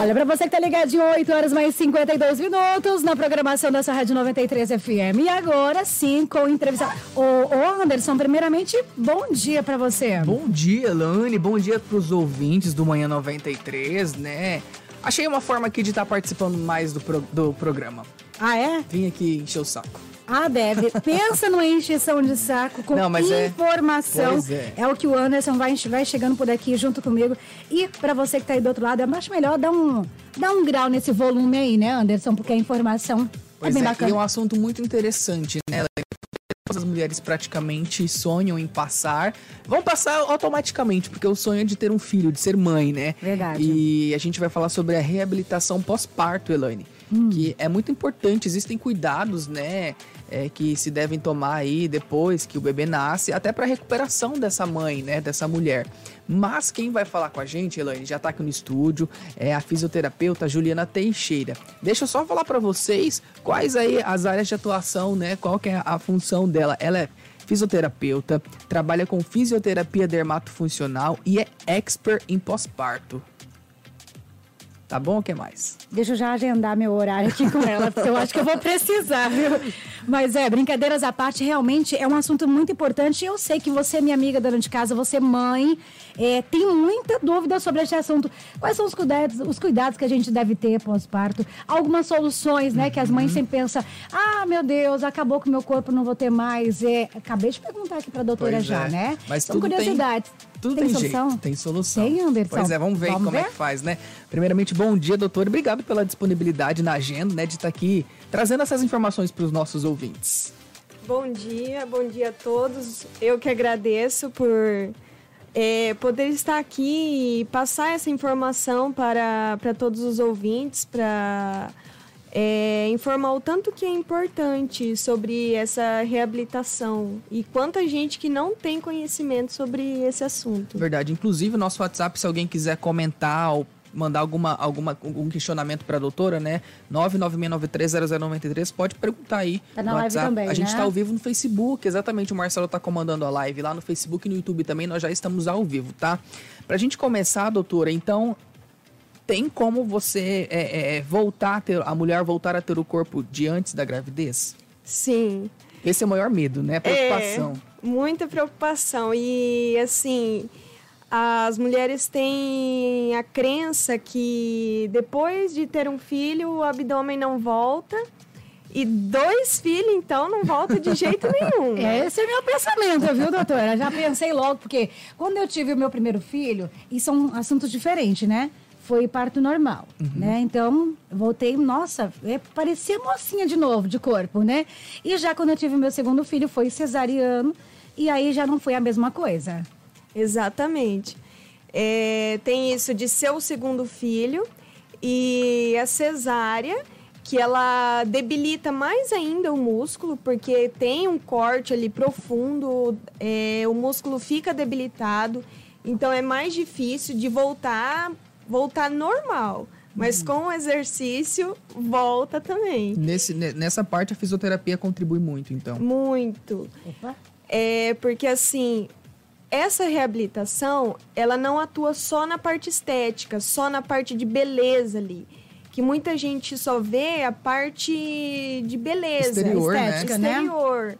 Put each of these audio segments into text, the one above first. Olha, para você que tá ligadinho, 8h52 na programação dessa Rádio 93 FM. E agora sim, com entrevista. Ô Anderson, primeiramente, bom dia para você. Bom dia, Lani. Bom dia pros ouvintes do Manhã 93, né? Achei uma forma aqui de estar participando mais do programa. Ah, é? Vim aqui encher o saco. Ah, deve. Pensa numa encheção de saco com informação. É o que o Anderson vai chegando por aqui junto comigo. E para você que está aí do outro lado, é mais melhor dar um grau nesse volume aí, né, Anderson? Porque a informação é bem bacana. E é um assunto muito interessante, né? As mulheres praticamente sonham em passar. Vão passar automaticamente, porque o sonho é de ter um filho, de ser mãe, né? Verdade. E a gente vai falar sobre a reabilitação pós-parto, Elaine. Que é muito importante, existem cuidados, né, que se devem tomar aí depois que o bebê nasce, até para a recuperação dessa mãe, né, dessa mulher. Mas quem vai falar com a gente, Elaine, já está aqui no estúdio, é a fisioterapeuta Juliana Teixeira. Deixa eu só falar para vocês quais aí as áreas de atuação, né, qual que é a função dela. Ela é fisioterapeuta, trabalha com fisioterapia dermatofuncional e é expert em pós-parto. Tá bom, o que mais? Deixa eu já agendar meu horário aqui com ela, porque eu acho que eu vou precisar, viu? Mas brincadeiras à parte, realmente é um assunto muito importante. Eu sei que você, minha amiga, dona de casa, você mãe, tem muita dúvida sobre esse assunto. Quais são os cuidados que a gente deve ter pós-parto? Algumas soluções, né, que as mães sempre pensam, ah, meu Deus, acabou com o meu corpo, não vou ter mais. Acabei de perguntar aqui pra doutora né? Mas são curiosidades. Tudo tem solução? Jeito, tem solução. Tem, Anderson. Pois é, vamos ver como é que faz, né? Primeiramente, bom dia, doutor. Obrigado pela disponibilidade na agenda, né, de estar aqui trazendo essas informações para os nossos ouvintes. Bom dia a todos. Eu que agradeço por poder estar aqui e passar essa informação para todos os ouvintes, para informar o tanto que é importante sobre essa reabilitação e quanta gente que não tem conhecimento sobre esse assunto. Verdade. Inclusive, o nosso WhatsApp, se alguém quiser comentar ou mandar algum questionamento para a doutora, né? 996930093, pode perguntar aí. Tá na live também, a gente tá ao vivo no Facebook, exatamente, o Marcelo tá comandando a live lá no Facebook e no YouTube também, nós já estamos ao vivo, tá? Pra gente começar, doutora, então, tem como você a mulher voltar a ter o corpo de antes da gravidez? Sim. Esse é o maior medo, né? Preocupação. Muita preocupação e, assim, as mulheres têm a crença que depois de ter um filho, o abdômen não volta. E 2 filhos, então, não volta de jeito nenhum. Esse é o meu pensamento, viu, doutora? Já pensei logo, porque quando eu tive o meu primeiro filho, e são assuntos diferentes, né? Foi parto normal, né? Então, voltei, nossa, parecia mocinha de novo, de corpo, né? E já quando eu tive o meu segundo filho, foi cesariano, e aí já não foi a mesma coisa. Exatamente. Tem isso de ser o segundo filho, e a cesárea, que ela debilita mais ainda o músculo, porque tem um corte ali profundo, o músculo fica debilitado, então é mais difícil de voltar normal, mas com o exercício, volta também. Nessa parte, a fisioterapia contribui muito, então? Muito. Opa. Porque, assim, essa reabilitação, ela não atua só na parte estética, só na parte de beleza ali, que muita gente só vê a parte de beleza. Exterior, estética, né? Exterior.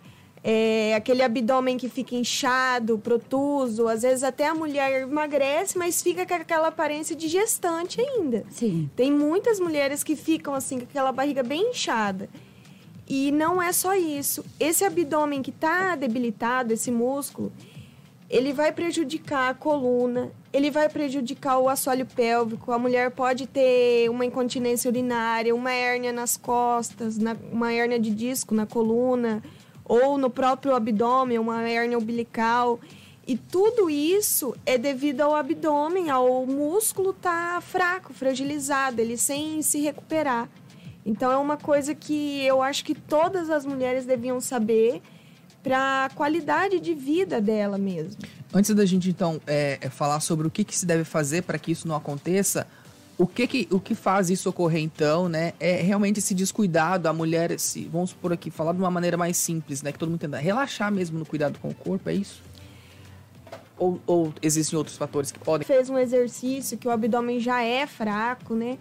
Aquele abdômen que fica inchado, protuso, às vezes até a mulher emagrece, mas fica com aquela aparência de gestante ainda. Sim. Tem muitas mulheres que ficam assim, com aquela barriga bem inchada. E não é só isso. Esse abdômen que está debilitado, esse músculo, ele vai prejudicar a coluna, ele vai prejudicar o assoalho pélvico. A mulher pode ter uma incontinência urinária, uma hérnia nas costas, uma hérnia de disco na coluna, ou no próprio abdômen, uma hérnia umbilical. E tudo isso é devido ao abdômen, ao músculo tá fraco, fragilizado, ele sem se recuperar. Então, é uma coisa que eu acho que todas as mulheres deviam saber para a qualidade de vida dela mesmo. Antes da gente, então, falar sobre o que se deve fazer para que isso não aconteça, o que faz isso ocorrer, então, né? É realmente esse descuidado, a mulher, vamos por aqui, falar de uma maneira mais simples, né? Que todo mundo entenda. Relaxar mesmo no cuidado com o corpo, é isso? ou existem outros fatores que podem? Fez um exercício que o abdômen já é fraco, né?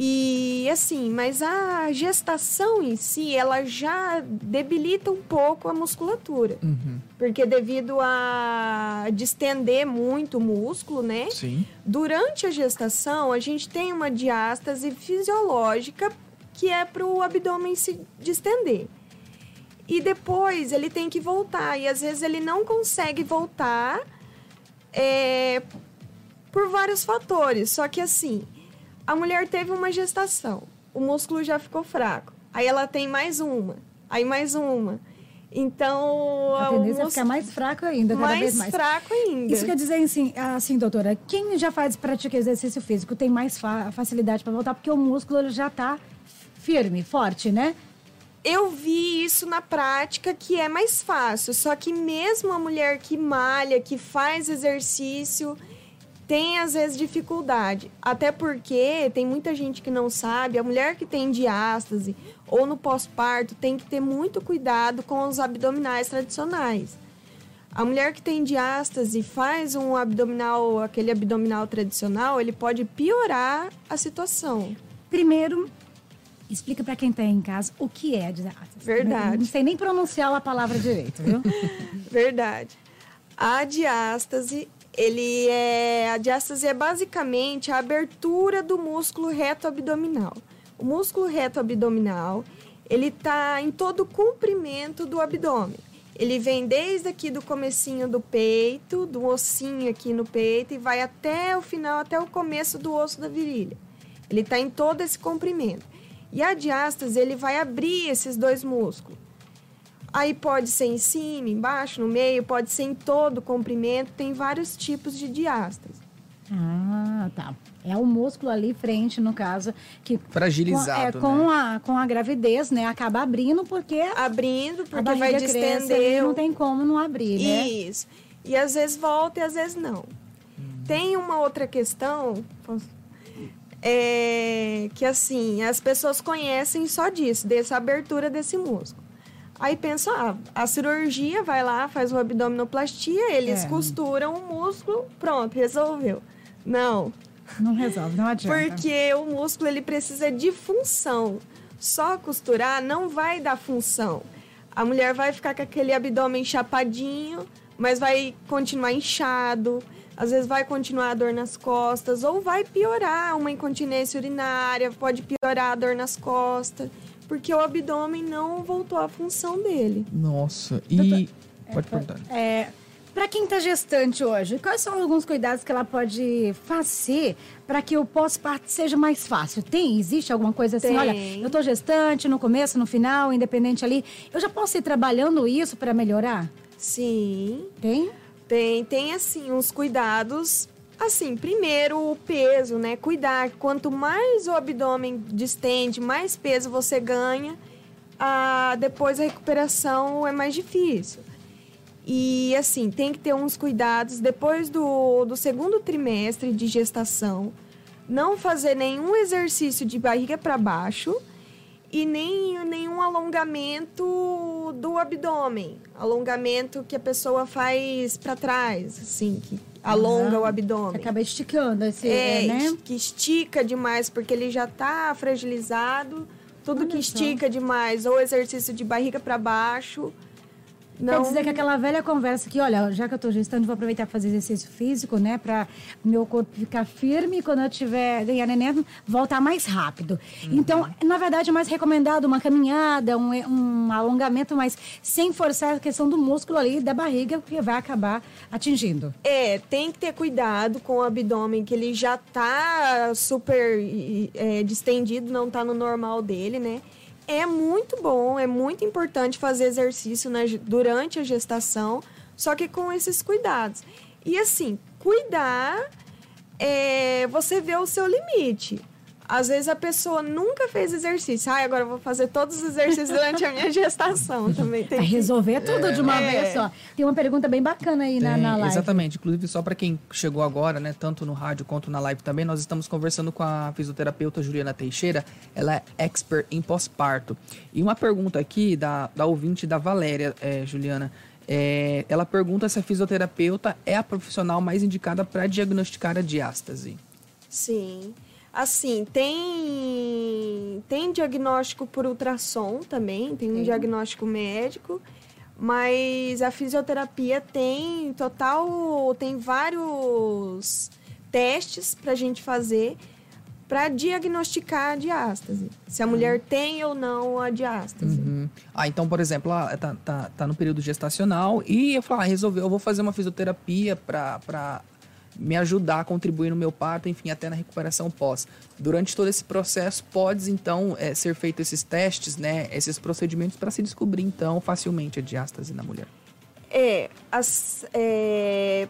E assim, mas a gestação em si, ela já debilita um pouco a musculatura. Uhum. Porque devido a distender muito o músculo, né? Sim. Durante a gestação, a gente tem uma diástase fisiológica que é para o abdômen se distender. E depois ele tem que voltar. E às vezes ele não consegue voltar por vários fatores. Só que assim... A mulher teve uma gestação, o músculo já ficou fraco, aí ela tem mais uma, aí mais uma. Então... A tendência é ficar mais fraco ainda, cada vez mais. Mais fraco ainda. Isso quer dizer assim, doutora, quem já pratica exercício físico tem mais facilidade para voltar, porque o músculo já está firme, forte, né? Eu vi isso na prática, que é mais fácil, só que mesmo a mulher que malha, que faz exercício... Tem, às vezes, dificuldade. Até porque tem muita gente que não sabe. A mulher que tem diástase ou no pós-parto tem que ter muito cuidado com os abdominais tradicionais. A mulher que tem diástase faz um abdominal, aquele abdominal tradicional, ele pode piorar a situação. Primeiro, explica para quem está em casa o que é diástase. Verdade. Eu não sei nem pronunciar a palavra direito, viu? Verdade. A diástase... A diástase é basicamente a abertura do músculo reto abdominal. O músculo reto abdominal, ele está em todo o comprimento do abdômen. Ele vem desde aqui do comecinho do peito, do ossinho aqui no peito, e vai até o final, até o começo do osso da virilha. Ele está em todo esse comprimento. E a diástase, ele vai abrir esses dois músculos. Aí pode ser em cima, embaixo, no meio, pode ser em todo o comprimento. Tem vários tipos de diástase. Ah, tá. É o músculo ali, frente, no caso, que... Fragilizado, com a gravidez, né? Acaba abrindo porque... Abrindo, porque vai distender. Não tem como não abrir, né? Isso. E às vezes volta e às vezes não. Tem uma outra questão... que assim, as pessoas conhecem só disso, dessa abertura desse músculo. Aí pensa, a cirurgia vai lá, faz uma abdominoplastia, eles costuram o músculo, pronto, resolveu. Não. Não resolve, não adianta. Porque o músculo, ele precisa de função. Só costurar não vai dar função. A mulher vai ficar com aquele abdômen chapadinho, mas vai continuar inchado, às vezes vai continuar a dor nas costas, ou vai piorar uma incontinência urinária, pode piorar a dor nas costas. Porque o abdômen não voltou à função dele. Nossa, e... Pode perguntar. Para quem está gestante hoje, quais são alguns cuidados que ela pode fazer para que o pós-parto seja mais fácil? Existe alguma coisa assim? Tem. Olha, eu estou gestante, no começo, no final, independente ali. Eu já posso ir trabalhando isso para melhorar? Sim. Tem? Tem assim, uns cuidados... Assim, primeiro o peso, né? Cuidar. Quanto mais o abdômen distende, mais peso você ganha. Depois a recuperação é mais difícil. E assim, tem que ter uns cuidados. Depois do segundo trimestre de gestação, não fazer nenhum exercício de barriga para baixo e nem nenhum alongamento do abdômen. Alongamento que a pessoa faz para trás, assim, que alonga o abdômen. Acaba esticando esse, né? Que estica demais, porque ele já está fragilizado. Tudo que estica demais, ou exercício de barriga para baixo. Não... Quer dizer que aquela velha conversa que, olha, já que eu estou gestando, vou aproveitar para fazer exercício físico, né? Para meu corpo ficar firme quando eu tiver ganhar neném, voltar mais rápido. Uhum. Então, na verdade, é mais recomendado uma caminhada, um alongamento, mas sem forçar a questão do músculo ali, da barriga, porque vai acabar atingindo. Tem que ter cuidado com o abdômen, que ele já está super distendido, não está no normal dele, né? É muito bom, é muito importante fazer exercício durante a gestação, só que com esses cuidados. E assim, cuidar é você ver o seu limite. Às vezes a pessoa nunca fez exercício. Agora eu vou fazer todos os exercícios durante a minha gestação também. Vai resolver tudo de uma vez só. Tem uma pergunta bem bacana aí na live. Exatamente. Inclusive, só para quem chegou agora, né? Tanto no rádio quanto na live também, nós estamos conversando com a fisioterapeuta Juliana Teixeira. Ela é expert em pós-parto. E uma pergunta aqui da ouvinte da Valéria, Juliana. Ela pergunta se a fisioterapeuta é a profissional mais indicada para diagnosticar a diástase. Sim. Assim, tem diagnóstico por ultrassom também, tem um diagnóstico médico, mas a fisioterapia tem vários testes para a gente fazer para diagnosticar a diástase. Se a mulher tem ou não a diástase. Uhum. Ah, então, por exemplo, ela tá no período gestacional e eu falo, resolveu, eu vou fazer uma fisioterapia para me ajudar a contribuir no meu parto, enfim, até na recuperação pós. Durante todo esse processo, pode, então, ser feito esses testes, né? Esses procedimentos para se descobrir, então, facilmente a diástase na mulher.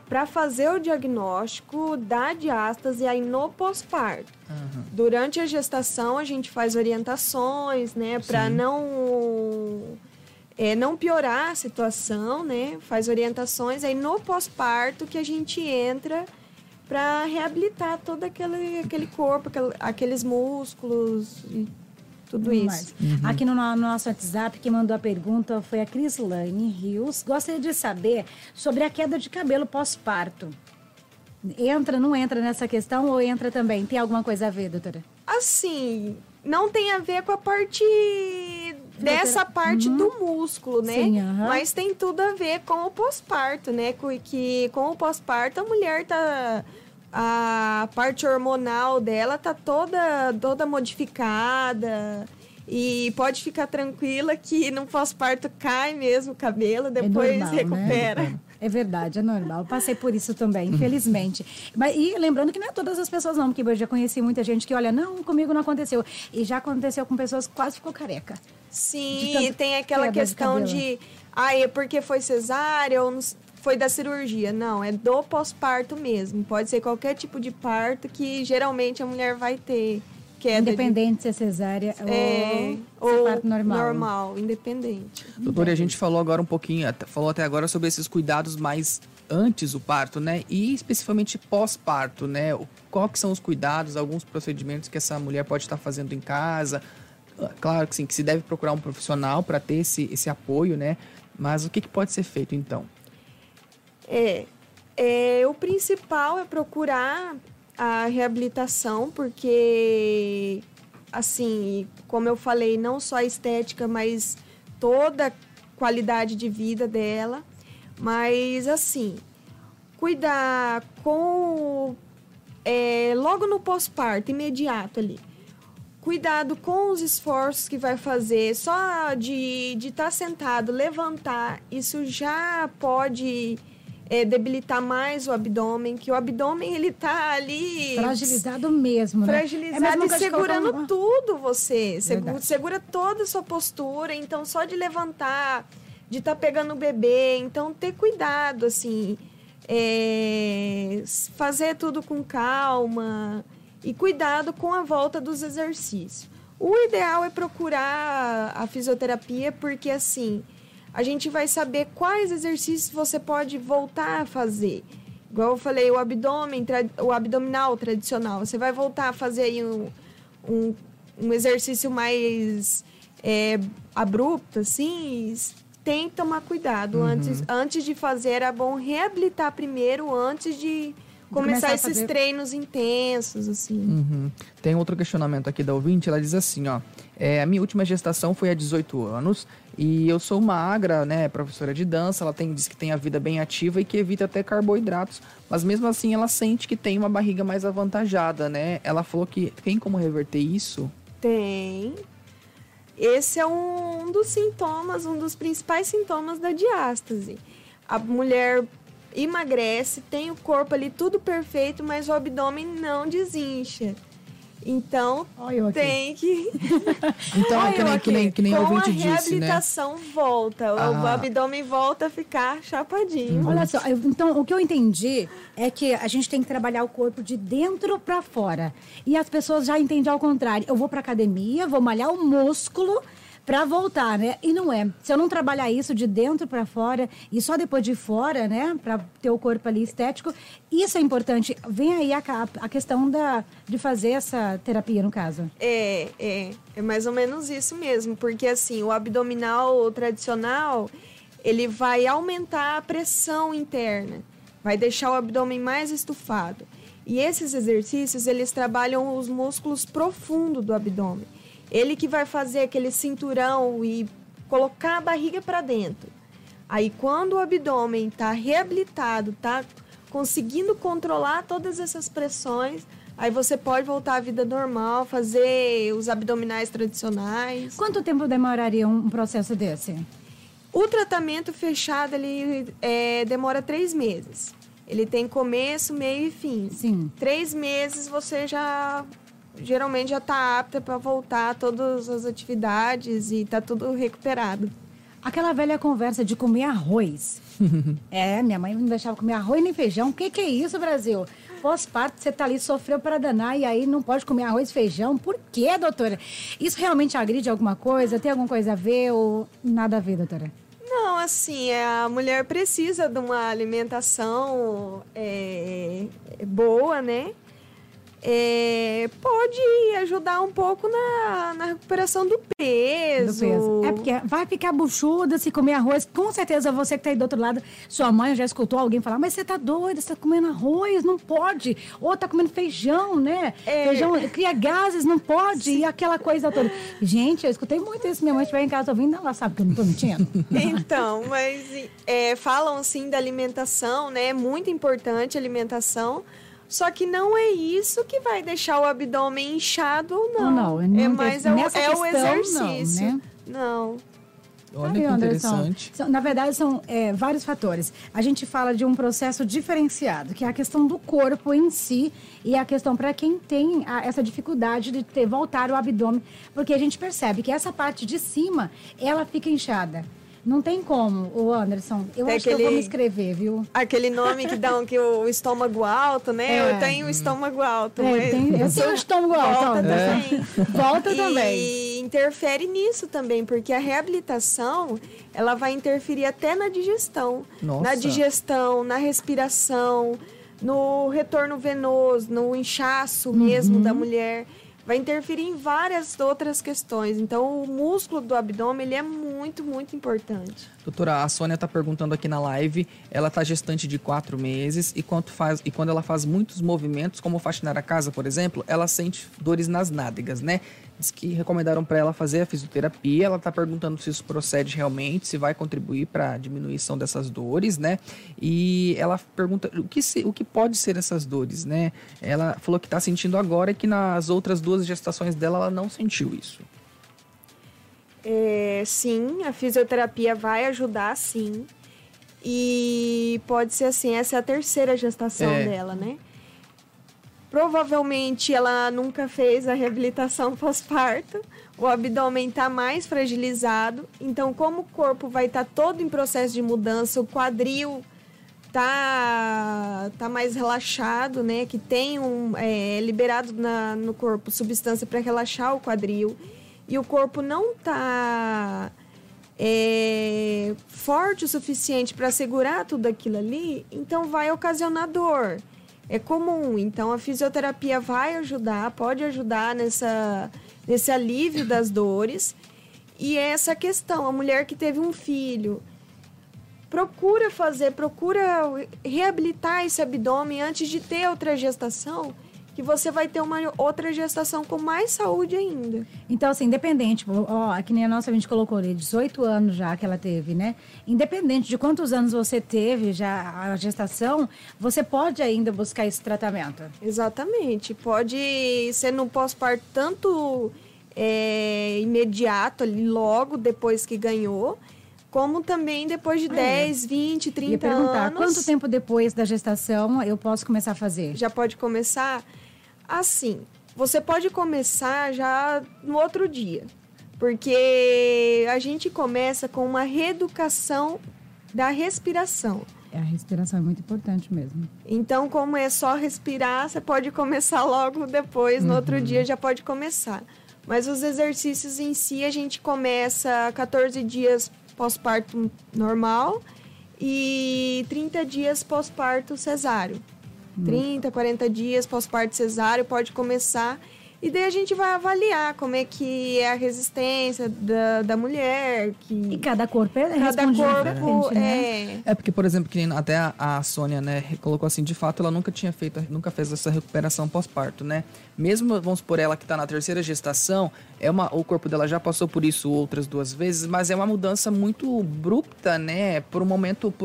Para fazer o diagnóstico da diástase aí no pós-parto. Uhum. Durante a gestação, a gente faz orientações, né? Para não piorar a situação, né? Faz orientações aí no pós-parto que a gente entra para reabilitar todo aquele corpo, aqueles músculos e tudo isso. Uhum. Aqui no nosso WhatsApp, quem mandou a pergunta foi a Crislane Rios. Gostaria de saber sobre a queda de cabelo pós-parto. Entra, não entra nessa questão ou entra também? Tem alguma coisa a ver, doutora? Assim, não tem a ver com a parte... dessa parte do músculo, né? Sim, mas tem tudo a ver com o pós-parto, né? Que com o pós-parto a mulher tá... A parte hormonal dela tá toda modificada. E pode ficar tranquila que no pós-parto cai mesmo o cabelo, depois normal, recupera. Né? É verdade, é normal. Passei por isso também, infelizmente. Mas, e lembrando que não é todas as pessoas não, porque eu já conheci muita gente que, olha, não, comigo não aconteceu. E já aconteceu com pessoas que quase ficou careca. Sim, e tem aquela questão de... Ah, é porque foi cesárea ou foi da cirurgia. Não, é do pós-parto mesmo. Pode ser qualquer tipo de parto que geralmente a mulher vai ter. Independente se é cesárea ou parto normal. Normal, independente. Doutora, a gente falou agora um pouquinho, falou até agora sobre esses cuidados mais antes do parto, né? E especificamente pós-parto, né? Qual que são os cuidados, alguns procedimentos que essa mulher pode estar fazendo em casa? Claro que sim, que se deve procurar um profissional para ter esse apoio, né? Mas o que pode ser feito, então? O principal é procurar a reabilitação, porque, assim, como eu falei, não só a estética, mas toda a qualidade de vida dela. Mas, assim, cuidar com... logo no pós-parto, imediato ali. Cuidado com os esforços que vai fazer, só de estar sentado, levantar, isso já pode... debilitar mais o abdômen, que o abdômen ele tá ali... Fragilizado mesmo, né? Fragilizado e segurando tudo você. Segura toda a sua postura. Então, só de levantar, de estar pegando o bebê. Então, ter cuidado, assim. Fazer tudo com calma. E cuidado com a volta dos exercícios. O ideal é procurar a fisioterapia, porque, assim... A gente vai saber quais exercícios você pode voltar a fazer. Igual eu falei, o abdômen, o abdominal tradicional. Você vai voltar a fazer aí um exercício mais abrupto, assim. Tem que tomar cuidado. Uhum. Antes de fazer, era bom reabilitar primeiro, antes de começar esses treinos intensos, assim. Uhum. Tem outro questionamento aqui da ouvinte. Ela diz assim, ó. A minha última gestação foi há 18 anos. E eu sou magra, né, professora de dança, ela diz que tem a vida bem ativa e que evita até carboidratos. Mas mesmo assim ela sente que tem uma barriga mais avantajada, né? Ela falou que tem como reverter isso? Tem. Esse é um dos sintomas, um dos principais sintomas da diástase. A mulher emagrece, tem o corpo ali tudo perfeito, mas o abdômen não desincha. Então, tem que... Então, que nem o ouvinte disse, né? Com a reabilitação volta, o abdômen volta a ficar chapadinho. Olha só, então, o que eu entendi é que a gente tem que trabalhar o corpo de dentro para fora. E as pessoas já entendem ao contrário. Eu vou para academia, vou malhar o músculo para voltar, né? E não é. Se eu não trabalhar isso de dentro para fora e só depois de fora, né? Para ter o corpo ali estético, isso é importante. Vem aí a questão de fazer essa terapia, no caso. É mais ou menos isso mesmo, porque assim, o abdominal tradicional, ele vai aumentar a pressão interna, vai deixar o abdômen mais estufado. E esses exercícios, eles trabalham os músculos profundos do abdômen. Ele que vai fazer aquele cinturão e colocar a barriga para dentro. Aí, quando o abdômen está reabilitado, está conseguindo controlar todas essas pressões, aí você pode voltar à vida normal, fazer os abdominais tradicionais. Quanto tempo demoraria um processo desse? O tratamento fechado, ele demora 3 meses. Ele tem começo, meio e fim. Sim. 3 meses você já, geralmente, já está apta para voltar a todas as atividades e está tudo recuperado. Aquela velha conversa de comer arroz. Minha mãe não deixava comer arroz nem feijão. O que é isso, Brasil? Pós-parto, você tá ali, sofreu para danar e aí não pode comer arroz e feijão. Por quê, doutora? Isso realmente agride alguma coisa? Tem alguma coisa a ver ou nada a ver, doutora? Não, assim, a mulher precisa de uma alimentação boa, né? Pode ajudar um pouco na recuperação do peso. É porque vai ficar buchuda se comer arroz. Com certeza você que está aí do outro lado, sua mãe já escutou alguém falar, mas você está doida, você está comendo arroz, não pode. Ou está comendo feijão, né? Feijão cria gases, não pode. Sim. E aquela coisa toda. Gente, eu escutei muito isso. Minha mãe estiver em casa ouvindo, ela sabe que eu não estou mentindo. Então, mas falam assim da alimentação, né? É muito importante a alimentação. Só que não é isso que vai deixar o abdômen inchado ou não. Não é mais o exercício. Não, né? Não. Olha que interessante. Na verdade, são vários fatores. A gente fala de um processo diferenciado, que é a questão do corpo em si e a questão para quem tem essa dificuldade de voltar o abdômen, porque a gente percebe que essa parte de cima, ela fica inchada. Não tem como, o Anderson. Eu acho que eu vou me inscrever, viu? Aquele nome que dá que o estômago alto, né? Eu tenho o estômago alto. Eu tenho o estômago alto. Volta também. E interfere nisso também, porque a reabilitação, ela vai interferir até na digestão. Nossa. Na digestão, na respiração, no retorno venoso, no inchaço mesmo da mulher. Vai interferir em várias outras questões. Então, o músculo do abdômen, ele é muito, muito importante. Doutora, a Sônia está perguntando aqui na live, ela está gestante de 4 meses e quando ela faz muitos movimentos, como faxinar a casa, por exemplo, ela sente dores nas nádegas, né? Diz que recomendaram para ela fazer a fisioterapia. Ela está perguntando se isso procede realmente, se vai contribuir para a diminuição dessas dores, né? E ela pergunta o que pode ser essas dores, né? Ela falou que está sentindo agora e que nas outras 2 gestações dela ela não sentiu isso. Sim, a fisioterapia vai ajudar, sim. E pode ser assim, essa é a 3ª gestação dela, né? Provavelmente ela nunca fez a reabilitação pós-parto, o abdômen está mais fragilizado, então como o corpo vai estar todo em processo de mudança, o quadril tá mais relaxado, né? Que tem liberado no corpo substância para relaxar o quadril. E o corpo não está forte o suficiente para segurar tudo aquilo ali, então vai ocasionar dor. É comum, então a fisioterapia vai ajudar, pode ajudar nesse alívio das dores. E essa questão, a mulher que teve um filho, procura reabilitar esse abdômen antes de ter outra gestação, que você vai ter uma outra gestação com mais saúde ainda. Então, assim, independente, que nem a nossa, a gente colocou ali, 18 anos já que ela teve, né? Independente de quantos anos você teve já a gestação, você pode ainda buscar esse tratamento. Exatamente. Pode ser no pós-parto tanto imediato, ali logo depois que ganhou, como também depois de 10, 20, 30 anos. Eu ia perguntar, quanto tempo depois da gestação eu posso começar a fazer? Já pode começar... Assim, você pode começar já no outro dia, porque a gente começa com uma reeducação da respiração. A respiração é muito importante mesmo. Então, como é só respirar, você pode começar logo depois, no outro dia já pode começar. Mas os exercícios em si, a gente começa 14 dias pós-parto normal e 30 dias pós-parto cesáreo. 30, 40 dias pós-parto cesáreo, pode começar. E daí a gente vai avaliar como é que é a resistência da mulher. E cada corpo é respondido. Cada corpo é... É porque, por exemplo, que até a Sônia, né, colocou assim, de fato, ela nunca fez essa recuperação pós-parto, né? Mesmo, vamos supor, ela que está na terceira gestação, o corpo dela já passou por isso outras 2 vezes, mas é uma mudança muito abrupta, né? Por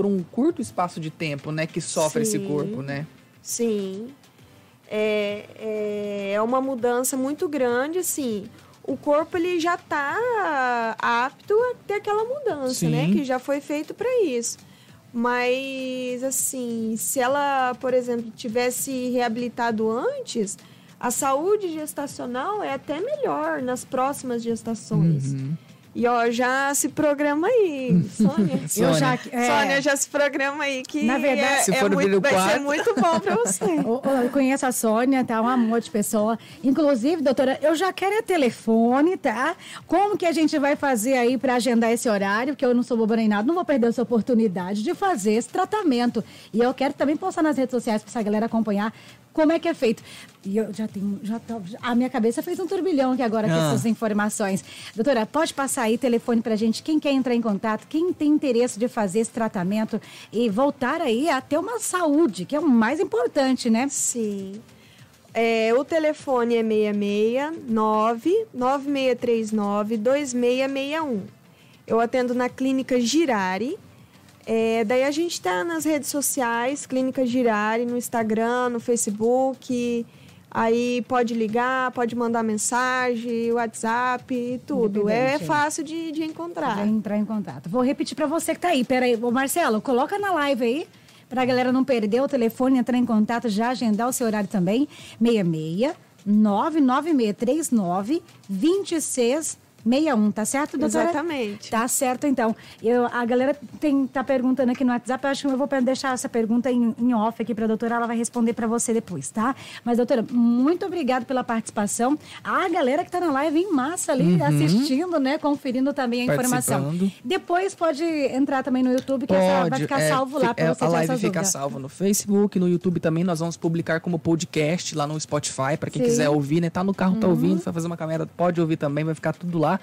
um curto espaço de tempo, né? Que sofre esse corpo, né? Sim. É uma mudança muito grande, assim, o corpo ele já está apto a ter aquela mudança, sim, né, que já foi feito para isso. Mas, assim, se ela, por exemplo, tivesse reabilitado antes, a saúde gestacional é até melhor nas próximas gestações. Uhum. E, ó, já se programa aí, Sônia. Sônia, já se programa aí que, na verdade, vai ser muito bom pra você. Eu conheço a Sônia, tá? Um amor de pessoa. Inclusive, doutora, eu já quero é telefone, tá? Como que a gente vai fazer aí pra agendar esse horário? Porque eu não sou boba nem nada, não vou perder essa oportunidade de fazer esse tratamento. E eu quero também postar nas redes sociais pra essa galera acompanhar como é que é feito. E eu já tenho... a minha cabeça fez um turbilhão aqui agora com essas informações. Doutora, pode passar aí telefone pra gente, quem quer entrar em contato, quem tem interesse de fazer esse tratamento e voltar aí a ter uma saúde, que é o mais importante, né? Sim. O telefone é 669-9639-2661. Eu atendo na Clínica Girari. Daí a gente tá nas redes sociais, Clínica Girari, no Instagram, no Facebook. Aí pode ligar, pode mandar mensagem, WhatsApp, tudo. É fácil de encontrar. Já entrar em contato. Vou repetir para você que tá aí. Peraí, Marcelo, coloca na live aí, pra galera não perder o telefone, entrar em contato, já agendar o seu horário também. 66-99639-2661, tá certo, doutora? Exatamente. Tá certo, então. A galera tá perguntando aqui no WhatsApp, eu acho que eu vou deixar essa pergunta em off aqui pra doutora, ela vai responder pra você depois, tá? Mas, doutora, muito obrigada pela participação. A galera que tá na live em massa ali, assistindo, né, conferindo também a informação. Depois pode entrar também no YouTube, que essa vai ficar salvo lá pra você. A live fica salva no Facebook, no YouTube também, nós vamos publicar como podcast lá no Spotify, pra quem quiser ouvir, né, tá no carro, tá ouvindo, vai fazer uma caminhada, pode ouvir também, vai ficar tudo lá.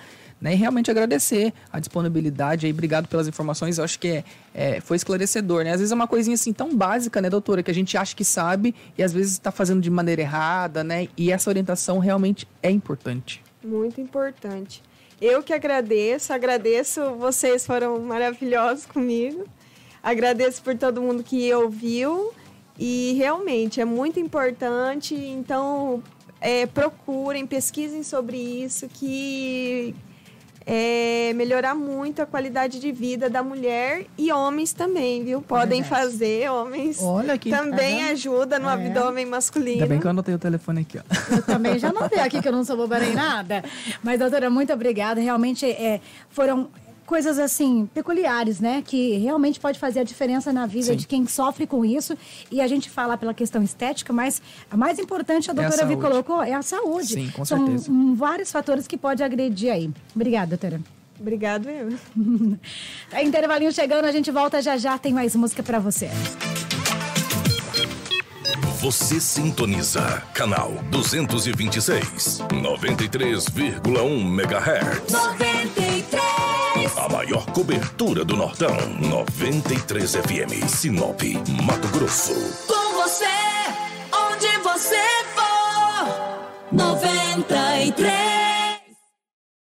Né, e realmente agradecer a disponibilidade aí, obrigado pelas informações, eu acho que foi esclarecedor, né? Às vezes é uma coisinha assim tão básica, né, doutora, que a gente acha que sabe e às vezes está fazendo de maneira errada, né? E essa orientação realmente é importante. Muito importante. Eu que agradeço, vocês foram maravilhosos comigo, agradeço por todo mundo que ouviu e realmente é muito importante, então... procurem, pesquisem sobre isso, que melhorar muito a qualidade de vida da mulher e homens também, viu? Podem fazer, homens. Olha aqui. Também ajuda no abdômen masculino. Ainda bem que eu anotei o telefone aqui, ó. Eu também já anotei aqui, que eu não sou boba nem nada. Mas, doutora, muito obrigada. Realmente foram... coisas assim, peculiares, né? Que realmente pode fazer a diferença na vida de quem sofre com isso. E a gente fala pela questão estética, mas a mais importante, a doutora Vi colocou, é a saúde. Sim, com certeza. São vários fatores que pode agredir aí. Obrigada, doutora. Obrigado, eu. Intervalinho chegando, a gente volta já já, tem mais música pra você. Você sintoniza canal 226, 93,1 MHz. 93! A maior cobertura do Nortão, 93 FM, Sinop, Mato Grosso. Com você, onde você for, 93.